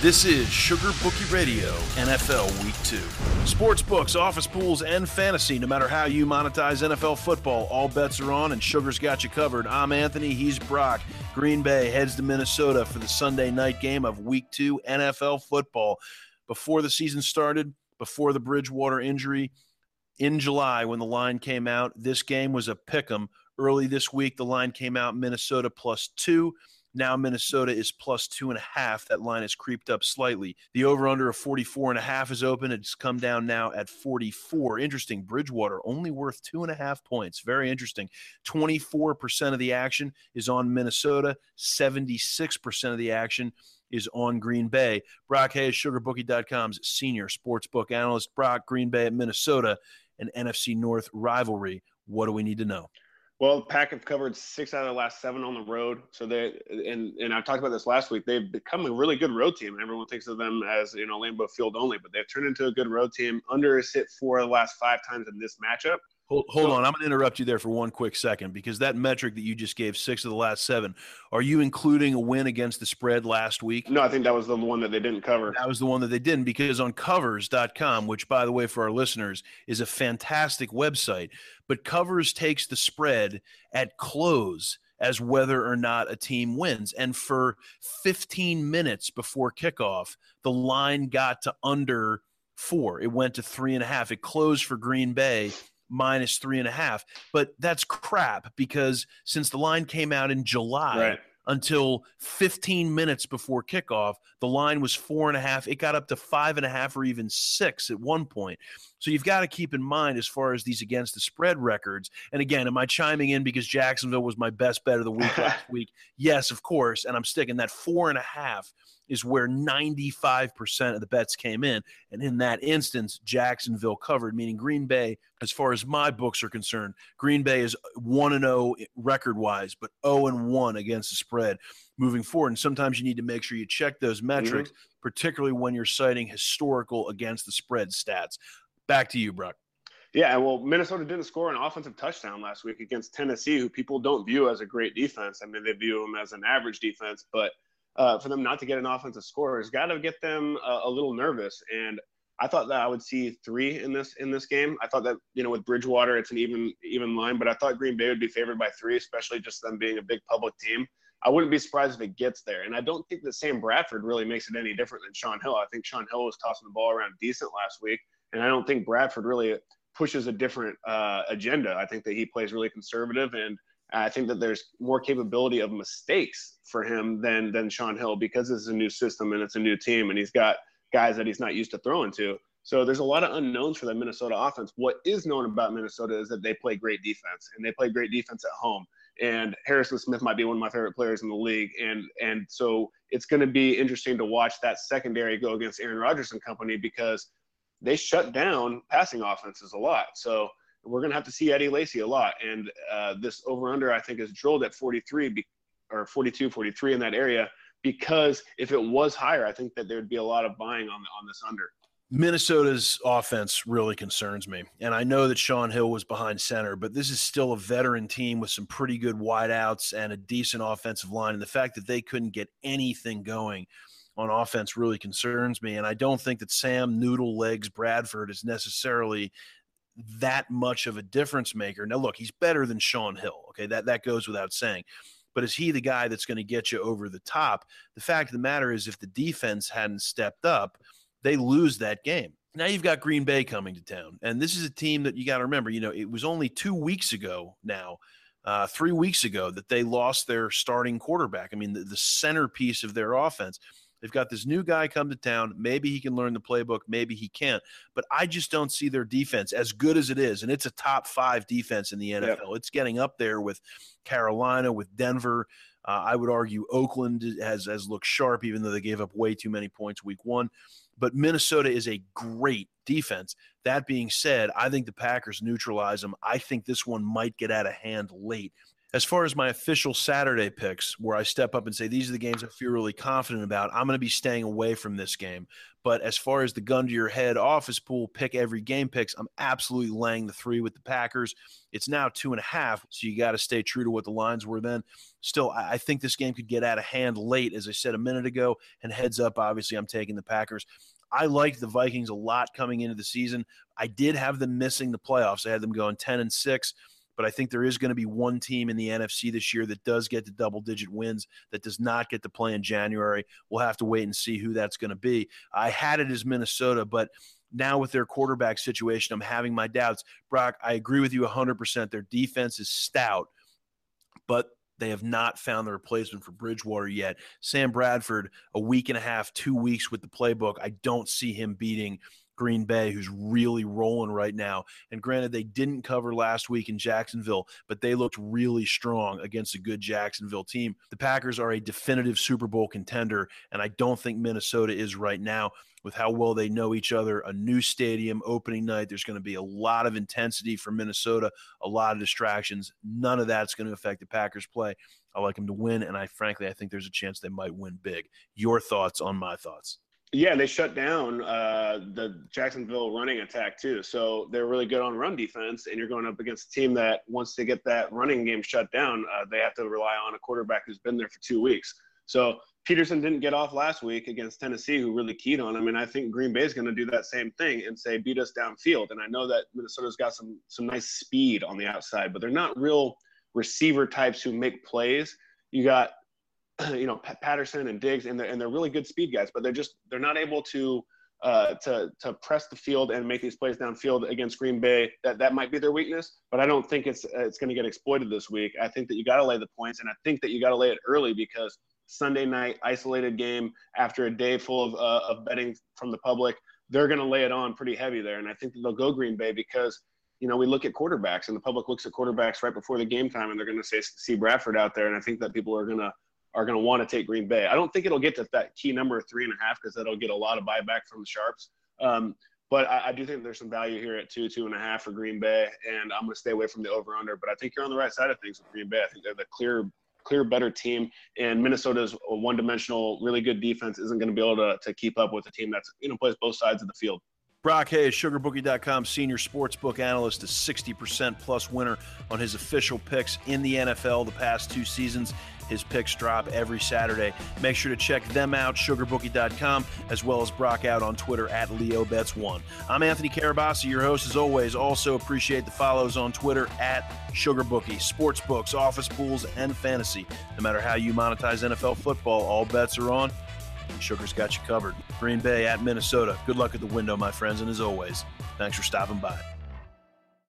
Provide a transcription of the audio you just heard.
This is Sugar Bookie Radio, NFL Week 2. Sportsbooks, office pools, and fantasy. No matter how you monetize NFL football, all bets are on, and Sugar's got you covered. I'm Anthony, he's Brock. Green Bay heads to Minnesota for the Sunday night game of Week 2 NFL football. Before the season started, before the Bridgewater injury, in July when the line came out, this game was a pick'em. Early this week, the line came out Minnesota +2. Now Minnesota is +2.5. That line has creeped up slightly. The over-under of 44.5 is open. It's come down now at 44. Interesting. Bridgewater only worth 2.5 points. Very interesting. 24% of the action is on Minnesota. 76% of the action is on Green Bay. Brock Hayes, SugarBookie.com's senior sportsbook analyst. Brock, Green Bay at Minnesota, an NFC North rivalry. What do we need to know? Well, Pack have covered 6 out of the last 7 on the road. So they and I talked about this last week. They've become a really good road team. Everyone thinks of them as, you know, Lambeau Field only, but they've turned into a good road team. Under is hit 4 of the last 5 times in this matchup. Hold on. I'm going to interrupt you there for one quick second, because that metric that you just gave, 6 of the last 7, are you including a win against the spread last week? No, I think that was the one that they didn't cover. That was the one that they didn't, because on Covers.com, which, by the way, for our listeners, is a fantastic website, but Covers takes the spread at close as whether or not a team wins. And for 15 minutes before kickoff, the line got to under 4. It went to 3.5. It closed for Green Bay -3.5, but that's crap, because since the line came out in July until 15 minutes before kickoff, the line was 4.5. It got up to 5.5 or even 6 at one point. So you've got to keep in mind as far as these against the spread records. And again, am I chiming in because Jacksonville was my best bet of the week last week? Yes, of course. And I'm sticking that 4.5 is where 95% of the bets came in. And in that instance, Jacksonville covered, meaning Green Bay, as far as my books are concerned, Green Bay is 1-0 record-wise, but 0-1 against the spread moving forward. And sometimes you need to make sure you check those metrics, particularly when you're citing historical against the spread stats. Back to you, Brock. Yeah, well, Minnesota didn't score an offensive touchdown last week against Tennessee, who people don't view as a great defense. I mean, they view them as an average defense, but for them not to get an offensive score has got to get them a little nervous. And I thought that I would see 3 in this game. I thought that, you know, with Bridgewater, it's an even line, but I thought Green Bay would be favored by 3, especially just them being a big public team. I wouldn't be surprised if it gets there. And I don't think that Sam Bradford really makes it any different than Shaun Hill. I think Shaun Hill was tossing the ball around decent last week, and I don't think Bradford really pushes a different agenda. I think that he plays really conservative, and I think that there's more capability of mistakes for him than Shaun Hill, because it's a new system and it's a new team, and he's got guys that he's not used to throwing to. So there's a lot of unknowns for the Minnesota offense. What is known about Minnesota is that they play great defense, and they play great defense at home. And Harrison Smith might be one of my favorite players in the league. And so it's going to be interesting to watch that secondary go against Aaron Rodgers and company, because they shut down passing offenses a lot. So we're going to have to see Eddie Lacy a lot. And this over-under, I think, is drilled at 43 or 42, 43 in that area, because if it was higher, I think that there would be a lot of buying on this under. Minnesota's offense really concerns me. And I know that Shaun Hill was behind center, but this is still a veteran team with some pretty good wideouts and a decent offensive line. And the fact that they couldn't get anything going on offense really concerns me. And I don't think that Sam Noodle Legs Bradford is necessarily that much of a difference maker. Now, look, he's better than Shaun Hill. Okay, that goes without saying. But is he the guy that's going to get you over the top? The fact of the matter is, if the defense hadn't stepped up, they lose that game. Now you've got Green Bay coming to town. And this is a team that you got to remember, you know, it was only 2 weeks ago now, 3 weeks ago, that they lost their starting quarterback. I mean, the centerpiece of their offense. They've got this new guy come to town. Maybe he can learn the playbook. Maybe he can't. But I just don't see their defense, as good as it is, and it's a top 5 defense in the NFL. Yep. It's getting up there with Carolina, with Denver. I would argue Oakland has looked sharp, even though they gave up way too many points week 1. But Minnesota is a great defense. That being said, I think the Packers neutralize them. I think this one might get out of hand late. As far as my official Saturday picks, where I step up and say, these are the games I feel really confident about, I'm going to be staying away from this game. But as far as the gun to your head office pool, pick every game picks, I'm absolutely laying the 3 with the Packers. It's now 2.5, so you got to stay true to what the lines were then. Still, I think this game could get out of hand late, as I said a minute ago, and heads up, obviously, I'm taking the Packers. I liked the Vikings a lot coming into the season. I did have them missing the playoffs. I had them going 10-6. But I think there is going to be one team in the NFC this year that does get to double-digit wins that does not get to play in January. We'll have to wait and see who that's going to be. I had it as Minnesota, but now with their quarterback situation, I'm having my doubts. Brock, I agree with you 100%. Their defense is stout, but they have not found the replacement for Bridgewater yet. Sam Bradford, a week and a half, 2 weeks with the playbook. I don't see him beating Green Bay, who's really rolling right now. And granted, they didn't cover last week in Jacksonville, but they looked really strong against a good Jacksonville team. The Packers are a definitive Super Bowl contender, and I don't think Minnesota is right now with how well they know each other. A new stadium opening night, there's going to be a lot of intensity for Minnesota, a lot of distractions. None of that's going to affect the Packers' play. I like them to win, and I think there's a chance they might win big. Your thoughts on my thoughts? Yeah, they shut down the Jacksonville running attack too. So they're really good on run defense, and you're going up against a team that once they get that running game shut down, they have to rely on a quarterback who's been there for 2 weeks. So Peterson didn't get off last week against Tennessee, who really keyed on him, and I think Green Bay is going to do that same thing and say, beat us downfield. And I know that Minnesota's got some nice speed on the outside, but they're not real receiver types who make plays. You got Patterson and Diggs, and they're really good speed guys, but they're not able to press the field and make these plays downfield against Green Bay. That might be their weakness, but I don't think it's going to get exploited this week. I think that you got to lay the points, and I think that you got to lay it early, because Sunday night, isolated game after a day full of betting from the public, they're going to lay it on pretty heavy there, and I think that they'll go Green Bay because we look at quarterbacks, and the public looks at quarterbacks right before the game time, and they're going to say, see Bradford out there, and I think that people are going to want to take Green Bay. I don't think it'll get to that key number of 3.5, because that'll get a lot of buyback from the sharps. But I do think there's some value here at 2.5 for Green Bay, and I'm going to stay away from the over-under. But I think you're on the right side of things with Green Bay. I think they're the clear better team, and Minnesota's one-dimensional, really good defense isn't going to be able to keep up with a team that's plays both sides of the field. Brock Hayes, SugarBookie.com, senior sportsbook analyst, a 60% plus winner on his official picks in the NFL the past 2 seasons. His picks drop every Saturday. Make sure to check them out, SugarBookie.com, as well as Brock out on Twitter at LeoBets1. I'm Anthony Carabasi, your host as always. Also appreciate the follows on Twitter at SugarBookie. Sportsbooks, office pools, and fantasy. No matter how you monetize NFL football, all bets are on. Sugar's got you covered. Green Bay at Minnesota. Good luck at the window, my friends, and as always, thanks for stopping by.